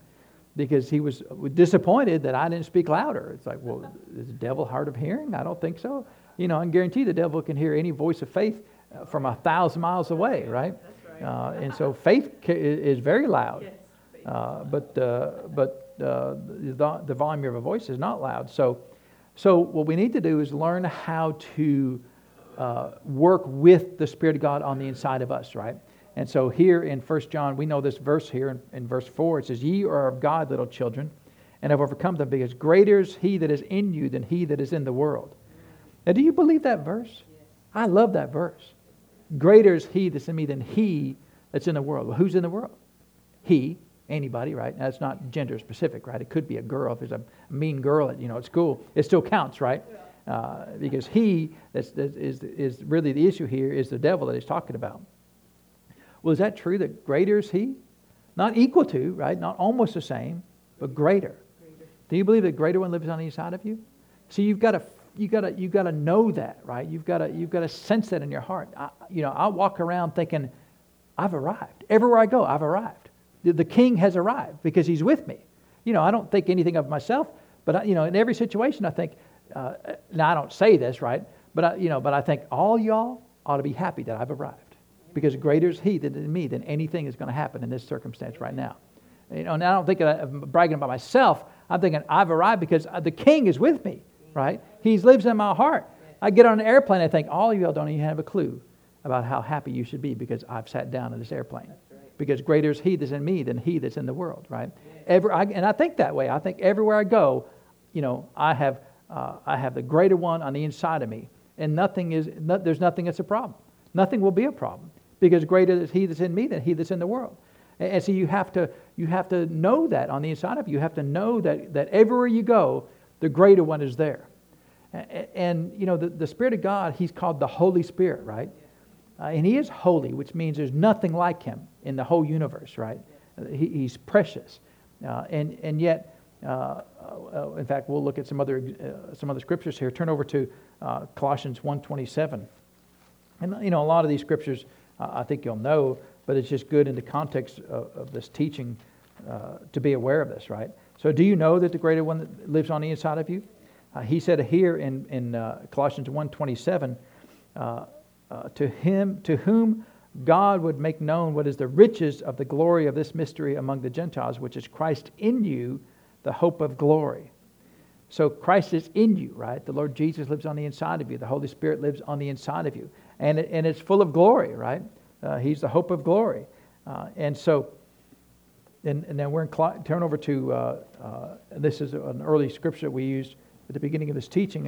Because he was disappointed that I didn't speak louder. It's like, well, is the devil hard of hearing? I don't think so. You know, I can guarantee the devil can hear any voice of faith from 1,000 miles away, right? That's right. And so faith is very loud. Yes, but the volume of a voice is not loud. So So what we need to do is learn how to work with the Spirit of God on the inside of us, right? And so here in 1 John, we know this verse here in verse 4. It says, "Ye are of God, little children, and have overcome them, because greater is He that is in you than he that is in the world." Now, do you believe that verse? I love that verse. Greater is He that's in me than he that's in the world. Well, who's in the world? He, anybody, right? Now, it's not gender specific, right? It could be a girl. If there's a mean girl at, at school, it still counts, right? Because he that is really the issue here is the devil that he's talking about. Well, is that true that greater is He? Not equal to, right? Not almost the same, but greater. Do you believe that greater one lives on the inside of you? See, you've got to know that, right? You've got to sense that in your heart. I walk around thinking, I've arrived. Everywhere I go, I've arrived. The King has arrived because He's with me. I don't think anything of myself, but in every situation I think. Now I don't say this, right? But I think all y'all ought to be happy that I've arrived, because greater is He that is in me than anything is going to happen in this circumstance right now. And I don't think I'm bragging about myself. I'm thinking I've arrived because the King is with me, right? He lives in my heart. I get on an airplane, I think all y'all don't even have a clue about how happy you should be because I've sat down in this airplane. Because greater is He that's in me than he that's in the world, right? And I think that way. I think everywhere I go, I have the greater one on the inside of me, and there's nothing that's a problem. Nothing will be a problem, because greater is He that's in me than he that's in the world. And so you have to know that on the inside of you. You have to know that everywhere you go, the greater one is there. And the Spirit of God, He's called the Holy Spirit, right? And He is holy, which means there's nothing like Him in the whole universe, right? He's precious, and yet. In fact, we'll look at some other scriptures here. Turn over to Colossians 1:27, and a lot of these scriptures I think you'll know, but it's just good in the context of this teaching to be aware of this, right? So, do you know that the greater one that lives on the inside of you? He said here in Colossians 1:27, to Him to whom God would make known what is the riches of the glory of this mystery among the Gentiles, which is Christ in you, the hope of glory. So Christ is in you, right? The Lord Jesus lives on the inside of you. The Holy Spirit lives on the inside of you. And it's full of glory, right? He's the hope of glory. And then turn over to, this is an early scripture we used at the beginning of this teaching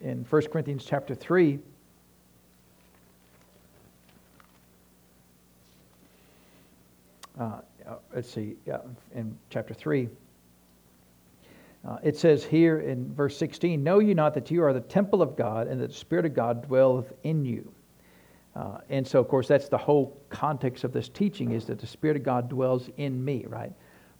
in 1 Corinthians chapter 3. In chapter 3. It says here in verse 16, "Know ye not that you are the temple of God, and that the Spirit of God dwelleth in you?" And so, of course, that's the whole context of this teaching, is that the Spirit of God dwells in me, right?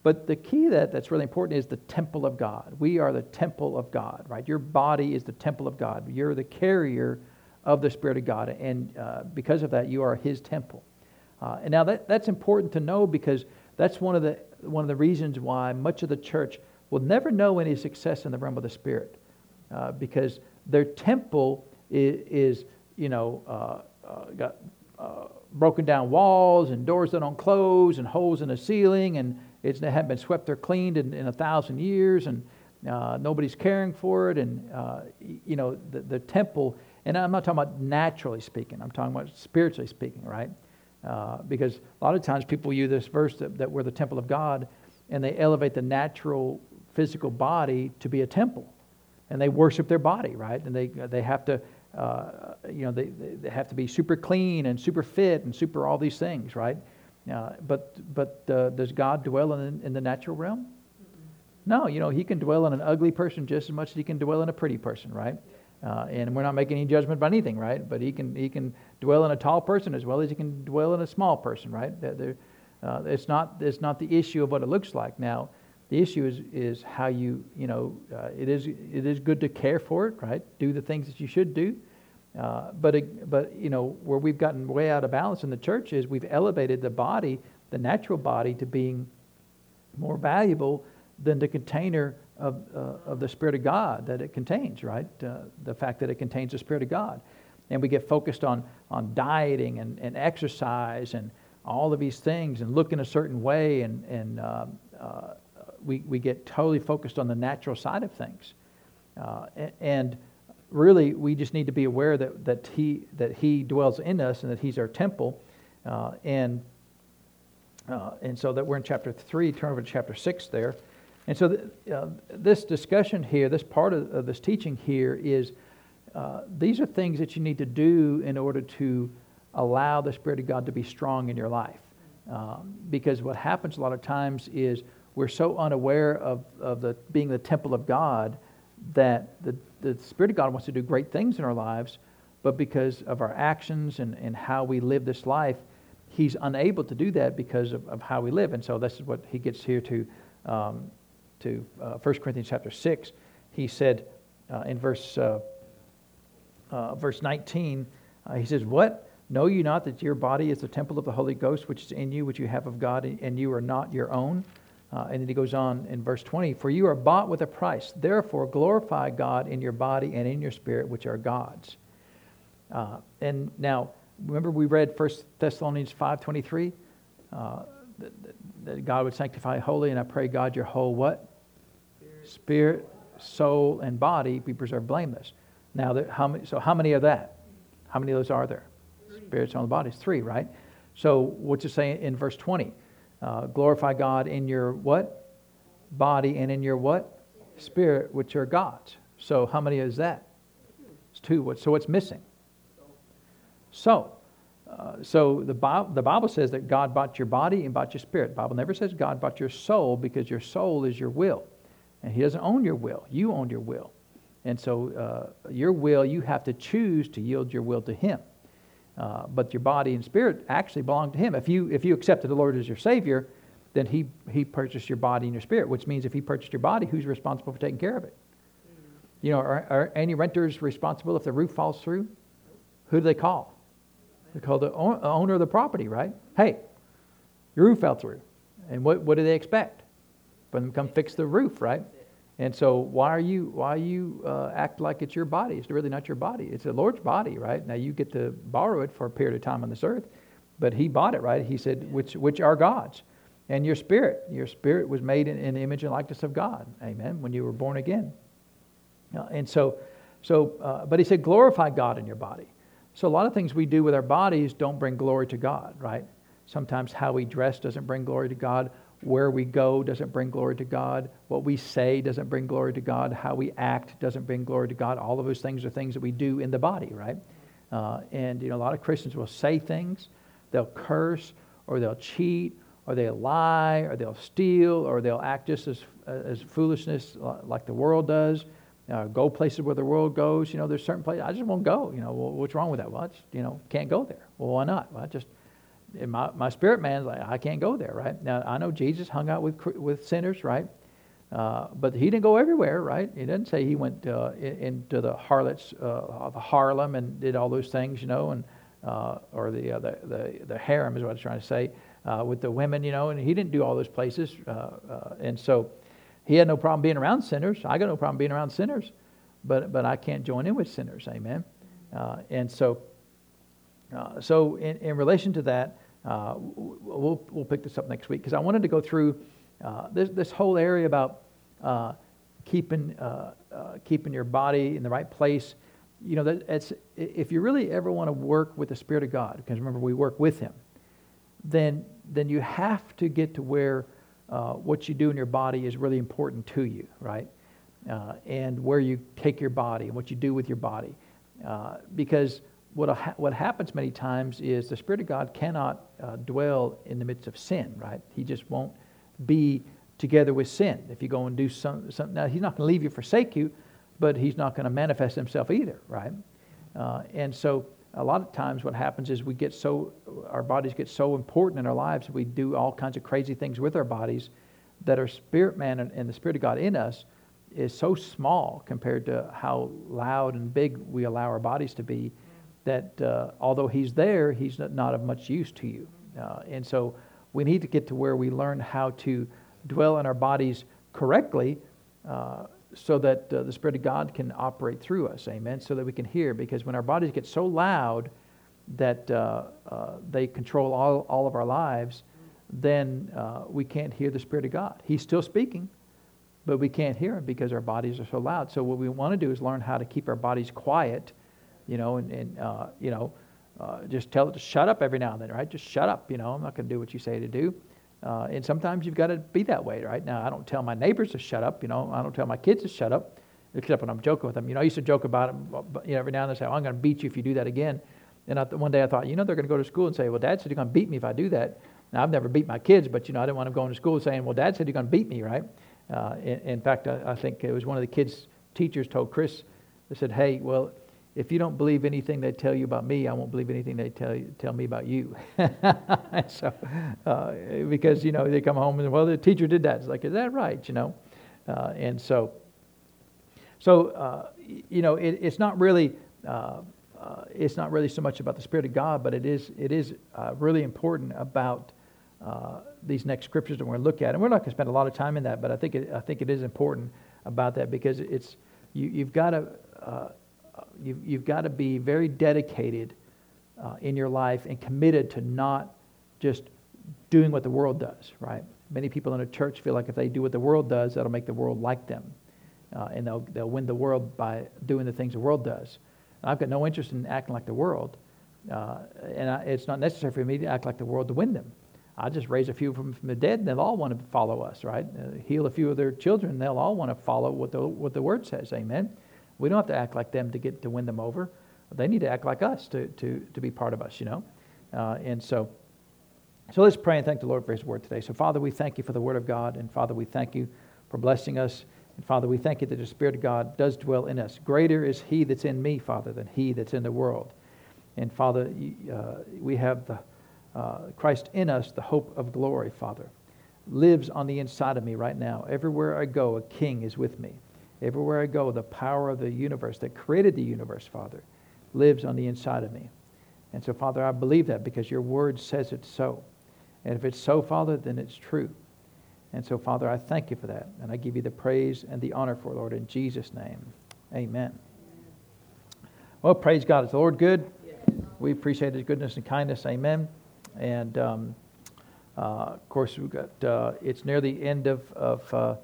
But the key that's really important is the temple of God. We are the temple of God, right? Your body is the temple of God. You're the carrier of the Spirit of God, and because of that, you are His temple. And now that's important to know, because that's one of the reasons why much of the church will never know any success in the realm of the Spirit, because their temple is got broken down walls and doors that don't close and holes in the ceiling, and it's haven't been swept or cleaned in 1,000 years, and nobody's caring for it, and the temple. And I'm not talking about naturally speaking. I'm talking about spiritually speaking, right? Because a lot of times people use this verse that we're the temple of God, and they elevate the natural physical body to be a temple, and they worship their body, right? And they have to, they have to be super clean and super fit and super all these things, right? But does God dwell in the natural realm? Mm-hmm. No, He can dwell in an ugly person just as much as He can dwell in a pretty person, right? And we're not making any judgment about anything, right? But He can dwell in a tall person as well as He can dwell in a small person, right? It's not the issue of what it looks like. Now, the issue is how it is good to care for it, right? Do the things that you should do. But where we've gotten way out of balance in the church is we've elevated the body, the natural body, to being more valuable than the container of the Spirit of God that it contains, right? The fact that it contains the Spirit of God. And we get focused on dieting and exercise and all of these things and looking a certain way, and we get totally focused on the natural side of things. And really, we just need to be aware that He dwells in us and that He's our temple. And so that we're in chapter 3, turn over to chapter 6 there. And so this discussion here, this part of this teaching here is these are things that you need to do in order to allow the Spirit of God to be strong in your life. Because what happens a lot of times is we're so unaware of being the temple of God that the Spirit of God wants to do great things in our lives, but because of our actions and how we live this life, He's unable to do that because of how we live. And so this is what he gets here to 1 Corinthians chapter 6. He said in verse 19, he says, "What? Know you not that your body is the temple of the Holy Ghost, which is in you, which you have of God, and you are not your own?" And then he goes on in verse 20, "For you are bought with a price. Therefore glorify God in your body and in your spirit, which are God's." And now, remember we read 1 Thessalonians 5:23, that God would sanctify holy, and I pray God your whole what? Spirit, soul, and body be preserved blameless. Now, how many are that? How many of those are there? Spirit, soul, and body is 3, right? So what's it saying in verse 20? Glorify God in your what? Body and in your what? Spirit, which are God's. So how many is that? It's 2. So what's missing? So the Bible says that God bought your body and bought your spirit. The Bible never says God bought your soul, because your soul is your will. And He doesn't own your will. You own your will. And so your will, you have to choose to yield your will to Him. But your body and spirit actually belong to Him. If you accepted the Lord as your Savior, then He purchased your body and your spirit, which means if He purchased your body, who's responsible for taking care of it? You know, are any renters responsible if the roof falls through? Who do they call? They call the owner of the property, right? Hey, your roof fell through. And what do they expect? For them to come fix the roof, right? And so why you act like it's your body? It's really not your body. It's the Lord's body, right? Now you get to borrow it for a period of time on this earth, but He bought it, right? He said, which are God's. And your spirit. Your spirit was made in the image and likeness of God. Amen. When you were born again. But He said, glorify God in your body. So a lot of things we do with our bodies don't bring glory to God, right? Sometimes how we dress doesn't bring glory to God. Where we go doesn't bring glory to God. What we say doesn't bring glory to God. How we act doesn't bring glory to God. All of those things are things that we do in the body, right? And, you know, a lot of Christians will say things. They'll curse, or they'll cheat, or they'll lie, or they'll steal, or they'll act just as foolishness like the world does. Go places where the world goes. You know, there's certain places I just won't go. You know, well, what's wrong with that? Well, I just, you know, can't go there. Well, why not? Well, I just, in my spirit man, like, I can't go there, right? Now, I know Jesus hung out with sinners, right? But He didn't go everywhere, right? He didn't say He went into the harlots of Harlem and did all those things, you know, and or the harem is what I was trying to say, with the women, you know, and He didn't do all those places, and so. He had no problem being around sinners. I got no problem being around sinners, but I can't join in with sinners. Amen. So in relation to that, we'll pick this up next week, because I wanted to go through this whole area about keeping your body in the right place. You know, if you really ever want to work with the Spirit of God, because remember we work with Him, then you have to get to where. What you do in your body is really important to you, right? And where you take your body and what you do with your body. Because what happens many times is the Spirit of God cannot dwell in the midst of sin, right? He just won't be together with sin. If you go and do something, now He's not going to leave you, forsake you, but He's not going to manifest Himself either, right? And so a lot of times what happens is our bodies get so important in our lives, we do all kinds of crazy things with our bodies that our spirit man and the Spirit of God in us is so small compared to how loud and big we allow our bodies to be, that although He's there, He's not of much use to you. And so we need to get to where we learn how to dwell in our bodies correctly, so that the Spirit of God can operate through us, amen, so that we can hear. Because when our bodies get so loud that they control all of our lives, then we can't hear the Spirit of God. He's still speaking, but we can't hear them because our bodies are so loud. So what we want to do is learn how to keep our bodies quiet, just tell it to shut up every now and then, right? Just shut up, I'm not going to do what you say to do. And sometimes you've got to be that way, right? Now, I don't tell my neighbors to shut up, I don't tell my kids to shut up, except when I'm joking with them. I used to joke about it, every now and then say, I'm going to beat you if you do that again. And one day I thought, they're going to go to school and say, well, Dad said you're going to beat me if I do that. Now, I've never beat my kids, but, I didn't want them going to school saying, well, Dad said you're going to beat me, right? In fact, I think it was one of the kids' teachers told Chris, they said, hey, well, if you don't believe anything they tell you about me, I won't believe anything they tell me about you. So, because, they come home and, well, the teacher did that. It's like, is that right, it's not really so much about the Spirit of God, but it is really important about these next scriptures that we're going to look at. And we're not going to spend a lot of time in that, but I think it is important about that, because it's, you've got to be very dedicated in your life and committed to not just doing what the world does, right? Many people in a church feel like if they do what the world does, that'll make the world like them. And they'll win the world by doing the things the world does. And I've got no interest in acting like the world. It's not necessary for me to act like the world to win them. I'll just raise a few from the dead, and they'll all want to follow us, right? Heal a few of their children, they'll all want to follow what the Word says, amen? We don't have to act like them to win them over. They need to act like us to be part of us, So let's pray and thank the Lord for His Word today. So, Father, we thank You for the Word of God, and, Father, we thank You for blessing us. And, Father, we thank You that the Spirit of God does dwell in us. Greater is He that's in me, Father, than he that's in the world. And, Father, we have the Christ in us, the hope of glory, Father, lives on the inside of me right now. Everywhere I go, a King is with me. Everywhere I go, the power of the universe that created the universe, Father, lives on the inside of me. And so, Father, I believe that because Your Word says it's so. And if it's so, Father, then it's true. And so, Father, I thank You for that. And I give You the praise and the honor for it, Lord, in Jesus' name. Amen. Well, praise God. Is the Lord good? Yes. We appreciate His goodness and kindness. Amen. And, of course, we've got, it's near the end of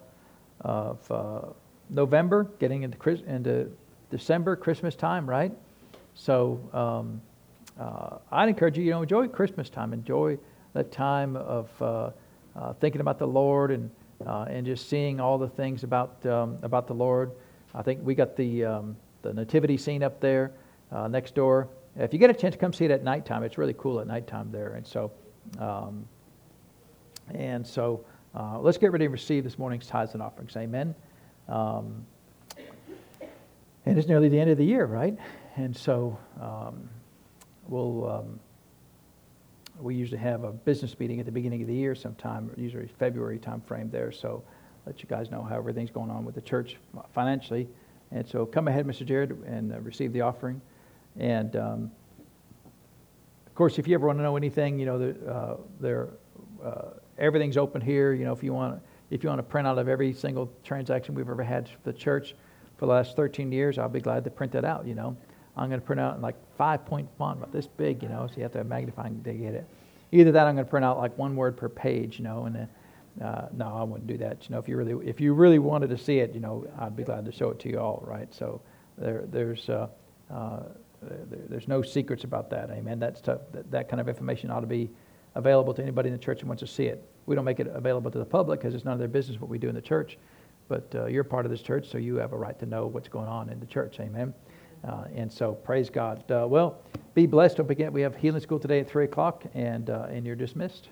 November, getting into December, Christmas time, right? So I'd encourage you, enjoy Christmas time. Enjoy that time of thinking about the Lord and just seeing all the things about the Lord. I think we got the nativity scene up there next door. If you get a chance, come see it at nighttime. It's really cool at nighttime there. And so let's get ready to receive this morning's tithes and offerings. Amen. And it's nearly the end of the year, right? And so we usually have a business meeting at the beginning of the year sometime, usually February time frame there. So let you guys know how everything's going on with the church financially. And so come ahead, Mr. Jared, and receive the offering. And of course, if you ever want to know anything, everything's open here. If you want to print out of every single transaction we've ever had for the church for the last 13 years, I'll be glad to print that out, I'm going to print out in like 5-point font, about this big, so you have to have magnifying to get it. Either that, I'm going to print out like one word per page, and then, no, I wouldn't do that. If you really wanted to see it, I'd be glad to show it to you all, right? So there's no secrets about that, amen? That kind of information ought to be available to anybody in the church who wants to see it. We don't make it available to the public because it's none of their business what we do in the church. But you're part of this church, so you have a right to know what's going on in the church. Amen. And so praise God. Well, be blessed. Don't forget, we have healing school today at 3:00, and you're dismissed.